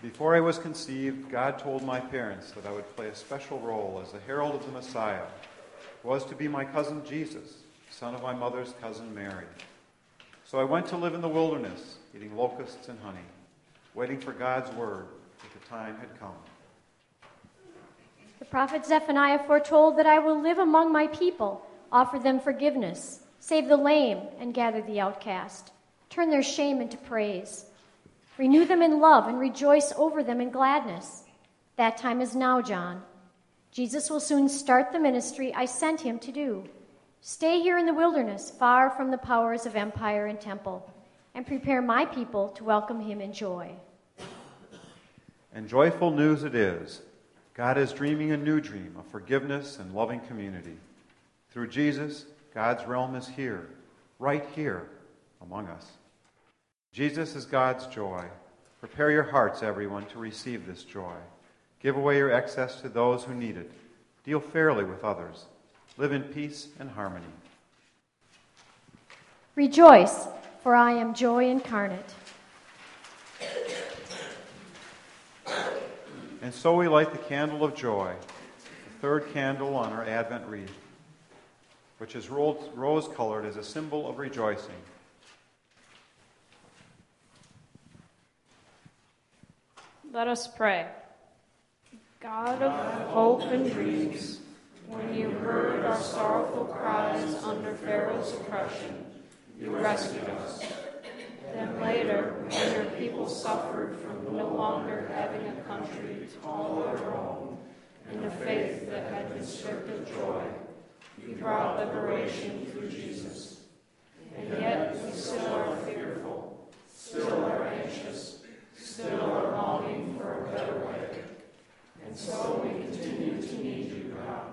Before I was conceived, God told my parents that I would play a special role as the herald of the Messiah, who was to be my cousin Jesus, son of my mother's cousin Mary. So I went to live in the wilderness, eating locusts and honey, waiting for God's word, that the time had come. The prophet Zephaniah foretold that I will live among my people, offer them forgiveness, save the lame, and gather the outcast, turn their shame into praise, renew them in love, and rejoice over them in gladness. That time is now, John. Jesus will soon start the ministry I sent him to do. Stay here in the wilderness, far from the powers of empire and temple, and prepare my people to welcome him in joy. And joyful news it is. God is dreaming a new dream of forgiveness and loving community. Through Jesus, God's realm is here, right here, among us. Jesus is God's joy. Prepare your hearts, everyone, to receive this joy. Give away your excess to those who need it. Deal fairly with others. Live in peace and harmony. Rejoice, for I am joy incarnate. And so we light the candle of joy, the third candle on our Advent wreath, which is rose-colored as a symbol of rejoicing. Let us pray. God of hope and dreams, when you heard our sorrowful cries under Pharaoh's oppression, you rescued us. Then later, when your people suffered from no longer having a country to call their own, and a faith that had been stripped of joy, you brought liberation through Jesus. And yet we still are fearful, still are anxious, still are longing for a better way. And so we continue to need you, God.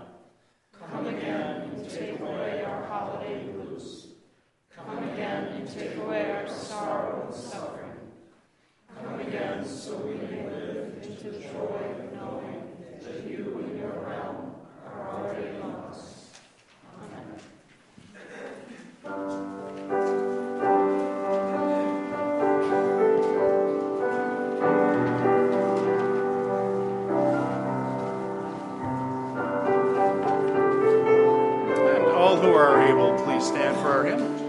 Come again and take away our holiday blues. Come again and take away our sorrow and suffering. Come again so we may live into the joy of knowing that you and your realm are already among us. Amen. Stand for our hymn.